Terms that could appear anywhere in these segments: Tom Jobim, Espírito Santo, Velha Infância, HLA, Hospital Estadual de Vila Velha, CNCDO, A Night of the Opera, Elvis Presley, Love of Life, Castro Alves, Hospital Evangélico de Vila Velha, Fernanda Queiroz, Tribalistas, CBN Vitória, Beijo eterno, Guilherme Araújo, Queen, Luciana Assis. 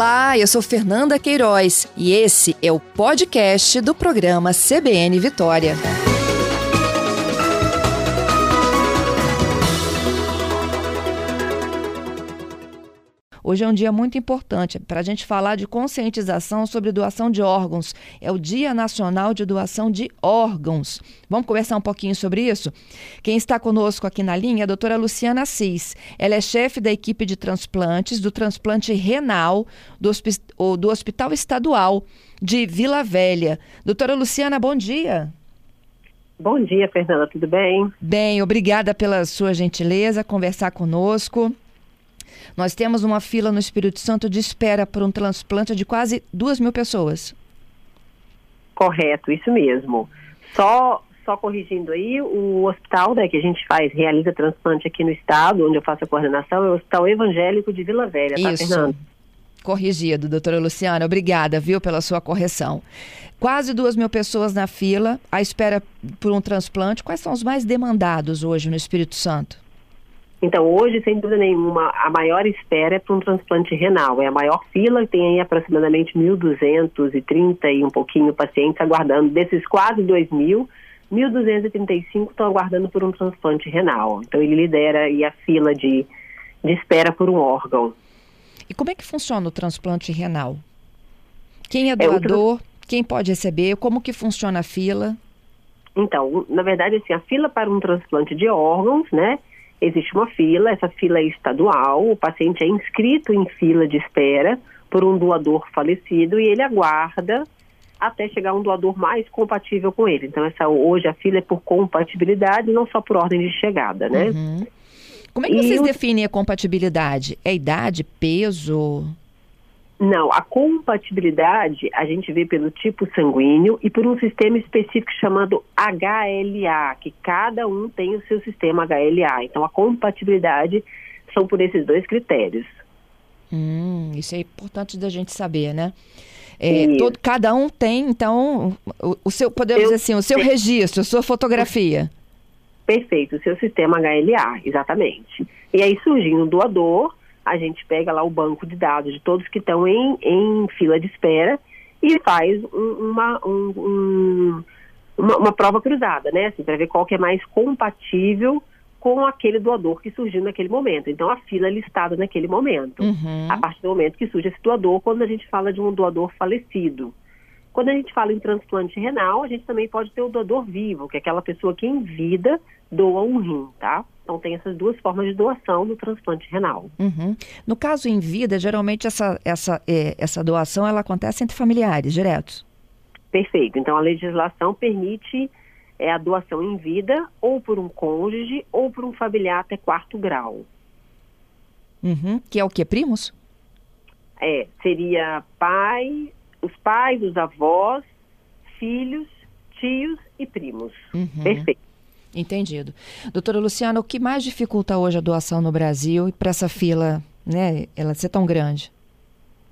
Olá, eu sou Fernanda Queiroz e esse é o podcast do programa CBN Vitória. Hoje é um dia muito importante para a gente falar de conscientização sobre doação de órgãos. É o Dia Nacional de Doação de Órgãos. Vamos conversar um pouquinho sobre isso? Quem está conosco aqui na linha é a doutora Luciana Assis. Ela é chefe da equipe de transplantes, do transplante renal do Hospital Estadual de Vila Velha. Doutora Luciana, bom dia. Bom dia, Fernanda. Tudo bem? Bem, obrigada pela sua gentileza, conversar conosco. Nós temos uma fila no Espírito Santo de espera por um transplante de quase 2.000 pessoas. Correto, isso mesmo. Só corrigindo aí, o hospital, né, que a gente realiza transplante aqui no estado, onde eu faço a coordenação, é o Hospital Evangélico de Vila Velha, tá, isso. Fernando? Corrigido, doutora Luciana, obrigada, viu, pela sua correção. Quase 2.000 pessoas na fila, à espera por um transplante. Quais são os mais demandados hoje no Espírito Santo? Então, hoje, sem dúvida nenhuma, a maior espera é para um transplante renal. É a maior fila, tem aí aproximadamente 1.230 e um pouquinho pacientes aguardando. Desses quase 2.000, 1.235 estão aguardando por um transplante renal. Então, ele lidera aí a fila de espera por um órgão. E como é que funciona o transplante renal? Quem é doador? Quem pode receber? Como que funciona a fila? Então, na verdade, assim, a fila para um transplante de órgãos, né? Existe uma fila, essa fila é estadual, o paciente é inscrito em fila de espera por um doador falecido e ele aguarda até chegar um doador mais compatível com ele. Então, hoje a fila é por compatibilidade, não só por ordem de chegada, né? Uhum. Como é que vocês definem a compatibilidade? É idade, peso? Não, a compatibilidade a gente vê pelo tipo sanguíneo e por um sistema específico chamado HLA, que cada um tem o seu sistema HLA. Então, a compatibilidade são por esses dois critérios. Isso é importante da gente saber, né? É, cada um tem, então, o seu, podemos dizer assim, o seu registro, a sua fotografia. Perfeito, o seu sistema HLA, exatamente. E aí surgindo um doador, a gente pega lá o banco de dados de todos que estão em fila de espera e faz uma prova cruzada, né? Assim, para ver qual que é mais compatível com aquele doador que surgiu naquele momento. Então, a fila é listada naquele momento. Uhum. A partir do momento que surge esse doador, quando a gente fala de um doador falecido. Quando a gente fala em transplante renal, a gente também pode ter o doador vivo, que é aquela pessoa que em vida doa um rim, tá? Então, tem essas duas formas de doação do transplante renal. Uhum. No caso em vida, geralmente essa doação ela acontece entre familiares diretos? Perfeito. Então, a legislação permite a doação em vida ou por um cônjuge ou por um familiar até 4º grau. Uhum. Que é o quê? Primos? É, seria os pais, os avós, filhos, tios e primos. Uhum. Perfeito. Entendido. Doutora Luciana, o que mais dificulta hoje a doação no Brasil e para essa fila, né, ela ser tão grande?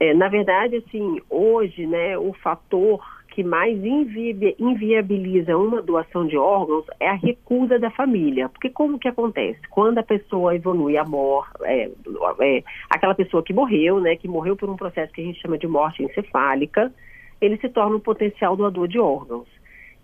É, na verdade, assim, hoje, né, o fator que mais inviabiliza uma doação de órgãos é a recusa da família. Porque como que acontece? Quando a pessoa evolui a morte, aquela pessoa que morreu, né, que morreu por um processo que a gente chama de morte encefálica, ele se torna um potencial doador de órgãos.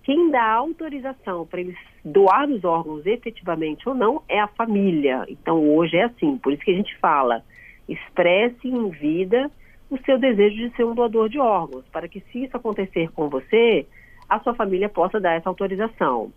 Quem dá autorização para eles doar os órgãos efetivamente ou não é a família. Então, hoje é assim. Por isso que a gente fala, expresse em vida o seu desejo de ser um doador de órgãos, para que, se isso acontecer com você, a sua família possa dar essa autorização.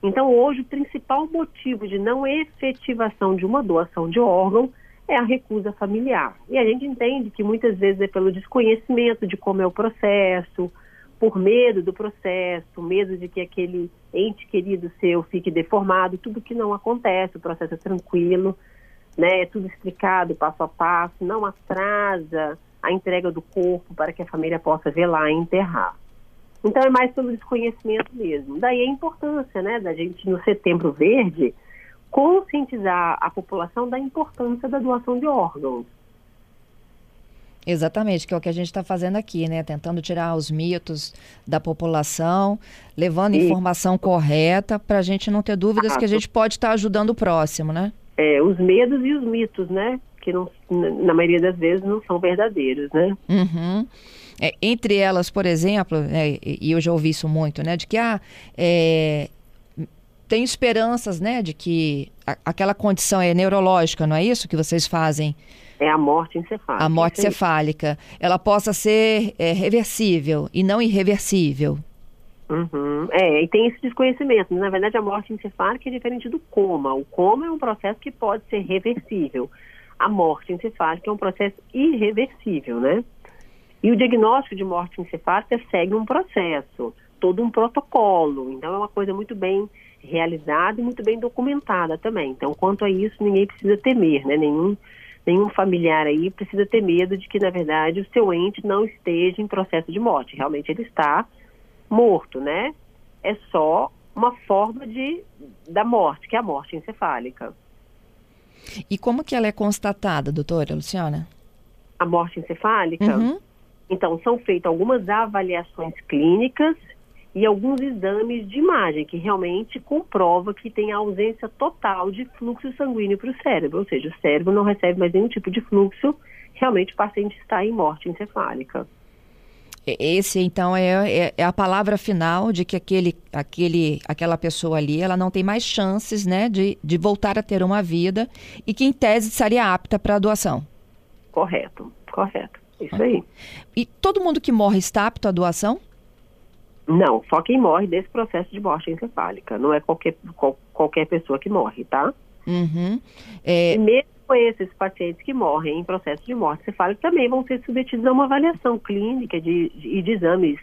Então, hoje, o principal motivo de não efetivação de uma doação de órgão é a recusa familiar. E a gente entende que muitas vezes é pelo desconhecimento de como é o processo, por medo do processo, medo de que aquele ente querido seu fique deformado, tudo que não acontece, o processo é tranquilo, né? É tudo explicado passo a passo, não atrasa a entrega do corpo para que a família possa velar e enterrar. Então é mais pelo desconhecimento mesmo. Daí a importância, né, da gente, no Setembro Verde, conscientizar a população da importância da doação de órgãos. Exatamente, que é o que a gente está fazendo aqui, né? Tentando tirar os mitos da população, levando informação correta para a gente não ter dúvidas que a gente pode estar ajudando o próximo, né? os medos e os mitos, né? Que não, na maioria das vezes não são verdadeiros, né? Uhum. Entre elas, por exemplo, e eu já ouvi isso muito, né? De que tem esperanças, né? De que aquela condição é neurológica, não é isso que vocês fazem? É a morte encefálica. A morte encefálica. Ela possa ser reversível e não irreversível. Uhum. E tem esse desconhecimento. Na verdade, a morte encefálica é diferente do coma. O coma é um processo que pode ser reversível. A morte encefálica é um processo irreversível, né? E o diagnóstico de morte encefálica segue um processo, todo um protocolo. Então, é uma coisa muito bem realizada e muito bem documentada também. Então, quanto a isso, ninguém precisa temer, né? Nenhum familiar aí precisa ter medo de que, na verdade, o seu ente não esteja em processo de morte. Realmente, ele está morto, né? É só uma forma da morte, que é a morte encefálica. E como que ela é constatada, doutora Luciana? A morte encefálica? Uhum. Então, são feitas algumas avaliações clínicas e alguns exames de imagem, que realmente comprova que tem a ausência total de fluxo sanguíneo para o cérebro. Ou seja, o cérebro não recebe mais nenhum tipo de fluxo, realmente o paciente está em morte encefálica. Esse, então, é a palavra final de que aquela pessoa ali, ela não tem mais chances, né, de voltar a ter uma vida e que, em tese, estaria apta para a doação. Correto. Isso aí. E todo mundo que morre está apto à doação? Não, só quem morre desse processo de morte encefálica. Não é qualquer pessoa que morre, tá? Uhum. E mesmo esses pacientes que morrem em processo de morte encefálica também vão ser submetidos a uma avaliação clínica e de exames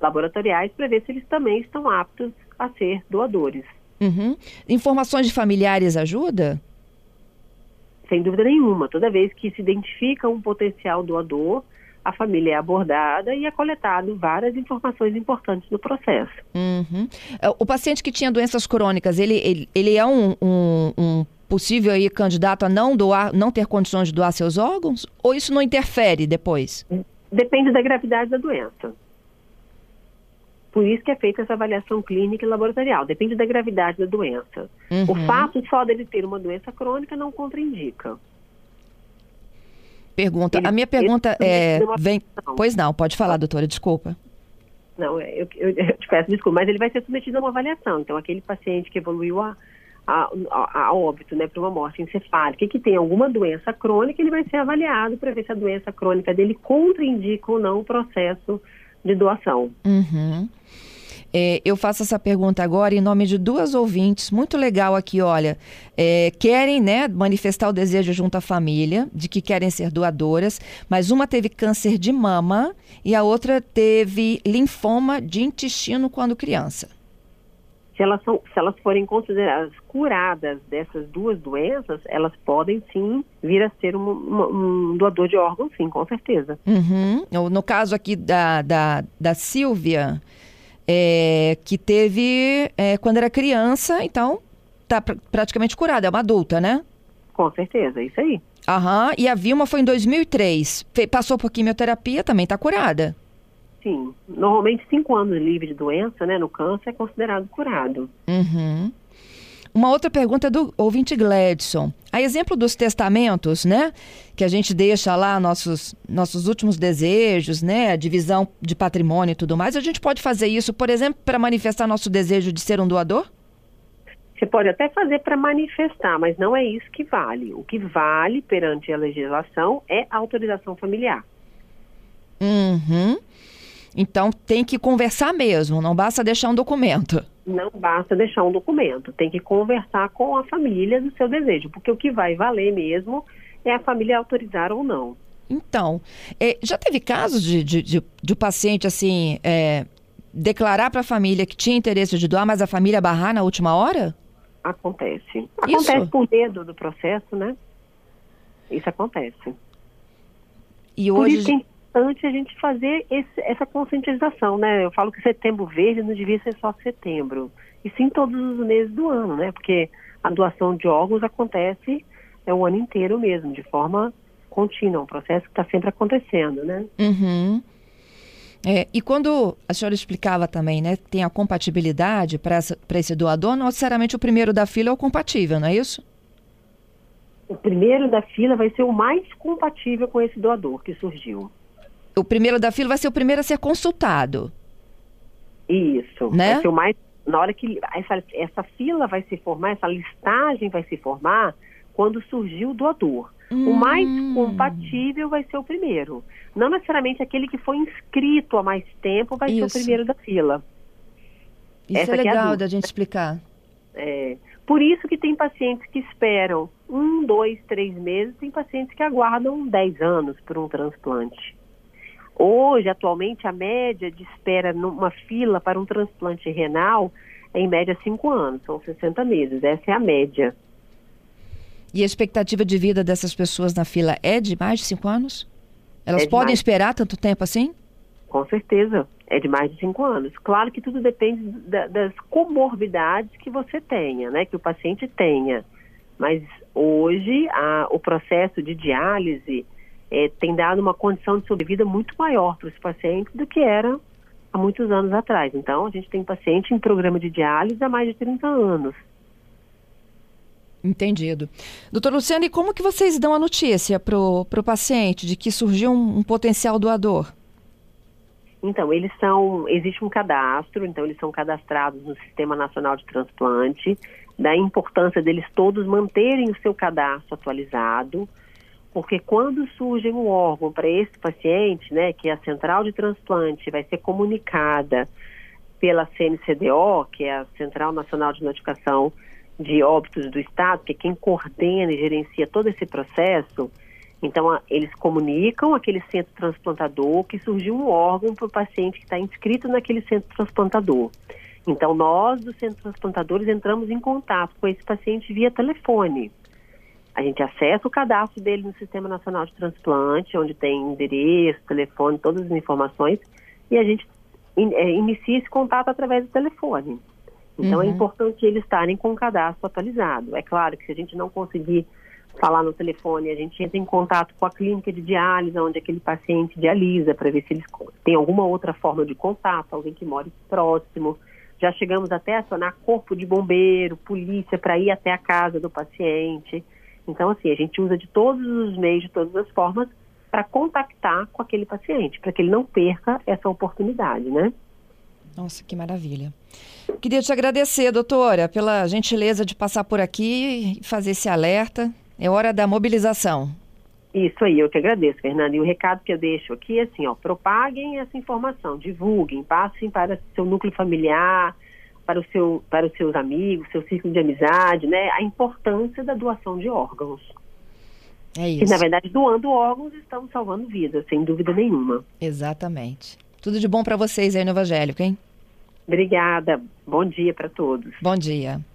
laboratoriais para ver se eles também estão aptos a ser doadores. Uhum. Informações de familiares ajuda? Sem dúvida nenhuma. Toda vez que se identifica um potencial doador, a família é abordada e é coletado várias informações importantes do processo. Uhum. O paciente que tinha doenças crônicas, ele é um possível aí candidato a não ter condições de doar seus órgãos? Ou isso não interfere depois? Depende da gravidade da doença. Por isso que é feita essa avaliação clínica e laboratorial. Depende da gravidade da doença. Uhum. O fato só dele ter uma doença crônica não contraindica. Pois não, pode falar, doutora, desculpa. Não, eu te peço desculpa, mas ele vai ser submetido a uma avaliação. Então, aquele paciente que evoluiu a óbito, né, para uma morte encefálica e que tem alguma doença crônica, ele vai ser avaliado para ver se a doença crônica dele contraindica ou não o processo de doação. Uhum. Eu faço essa pergunta agora em nome de duas ouvintes, muito legal aqui, olha, querem, né, manifestar o desejo junto à família, de que querem ser doadoras, mas uma teve câncer de mama e a outra teve linfoma de intestino quando criança. Se elas forem consideradas curadas dessas duas doenças, elas podem sim vir a ser um doador de órgãos, sim, com certeza. Uhum. No caso aqui da Silvia... que teve quando era criança, então está praticamente curada, é uma adulta, né? Com certeza, é isso aí. Aham, e a Vilma foi em 2003, passou por quimioterapia, também está curada. Sim, normalmente 5 anos livre de doença, né, no câncer é considerado curado. Uhum. Uma outra pergunta do ouvinte Gladson. A exemplo dos testamentos, né, que a gente deixa lá nossos últimos desejos, né, a divisão de patrimônio e tudo mais, a gente pode fazer isso, por exemplo, para manifestar nosso desejo de ser um doador? Você pode até fazer para manifestar, mas não é isso que vale. O que vale perante a legislação é a autorização familiar. Uhum. Então, tem que conversar mesmo, não basta deixar um documento. Não basta deixar um documento, tem que conversar com a família do seu desejo, porque o que vai valer mesmo é a família autorizar ou não. Então, já teve casos de um paciente, assim, declarar para a família que tinha interesse de doar, mas a família barrar na última hora? Acontece. Acontece por medo do processo, né? Isso acontece. E hoje... antes a gente fazer essa conscientização, né? Eu falo que setembro verde não devia ser só setembro, e sim todos os meses do ano, né? Porque a doação de órgãos acontece o ano inteiro mesmo, de forma contínua, um processo que está sempre acontecendo, né? Uhum. E quando a senhora explicava também, né? Tem a compatibilidade para esse doador, não necessariamente o primeiro da fila é o compatível, não é isso? o primeiro da fila vai ser o mais compatível com esse doador que surgiu. O primeiro da fila vai ser o primeiro a ser consultado. Isso, né? Vai ser o mais... Na hora que essa fila vai se formar, essa listagem vai se formar quando surgiu o doador. O mais compatível vai ser o primeiro. Não necessariamente aquele que foi inscrito há mais tempo vai ser o primeiro da fila. Isso é legal da gente explicar. É. Por isso que tem pacientes que esperam 1, 2, 3 meses, tem pacientes que aguardam 10 anos por um transplante. Hoje, atualmente, a média de espera numa fila para um transplante renal é em média 5 anos, são 60 meses, essa é a média. E a expectativa de vida dessas pessoas na fila é de mais de 5 anos? Elas podem esperar tanto tempo assim? Com certeza, é de mais de 5 anos. Claro que tudo depende das comorbidades que você tenha, né? Que o paciente tenha. Mas hoje, o processo de diálise tem dado uma condição de sobrevida muito maior para os pacientes do que era há muitos anos atrás. Então, a gente tem paciente em programa de diálise há mais de 30 anos. Entendido. Doutora Luciana, e como que vocês dão a notícia para o paciente de que surgiu um potencial doador? Então, existe um cadastro, então eles são cadastrados no Sistema Nacional de Transplante, da importância deles todos manterem o seu cadastro atualizado, porque quando surge um órgão para esse paciente, né, que a central de transplante vai ser comunicada pela CNCDO, que é a Central Nacional de Notificação de Óbitos do Estado, que é quem coordena e gerencia todo esse processo. Então, eles comunicam aquele centro transplantador que surgiu um órgão para o paciente que está inscrito naquele centro transplantador. Então, nós, do centro transplantadores, entramos em contato com esse paciente via telefone. A gente acessa o cadastro dele no Sistema Nacional de Transplante, onde tem endereço, telefone, todas as informações, e a gente inicia esse contato através do telefone. Então, é importante eles estarem com o cadastro atualizado. É claro que se a gente não conseguir falar no telefone, a gente entra em contato com a clínica de diálise, onde aquele paciente dialisa, para ver se eles têm alguma outra forma de contato, alguém que mora próximo. Já chegamos até a acionar corpo de bombeiro, polícia, para ir até a casa do paciente. Então, assim, a gente usa de todos os meios, de todas as formas, para contactar com aquele paciente, para que ele não perca essa oportunidade, né? Nossa, que maravilha. Queria te agradecer, doutora, pela gentileza de passar por aqui e fazer esse alerta. É hora da mobilização. Isso aí, eu que agradeço, Fernanda. E o recado que eu deixo aqui é assim, ó, propaguem essa informação, divulguem, passem para seu núcleo familiar, para os seus amigos, seu círculo de amizade, né? A importância da doação de órgãos. É isso. E, na verdade, doando órgãos, estamos salvando vidas, sem dúvida nenhuma. Exatamente. Tudo de bom para vocês aí no Evangélico, hein? Obrigada. Bom dia para todos. Bom dia.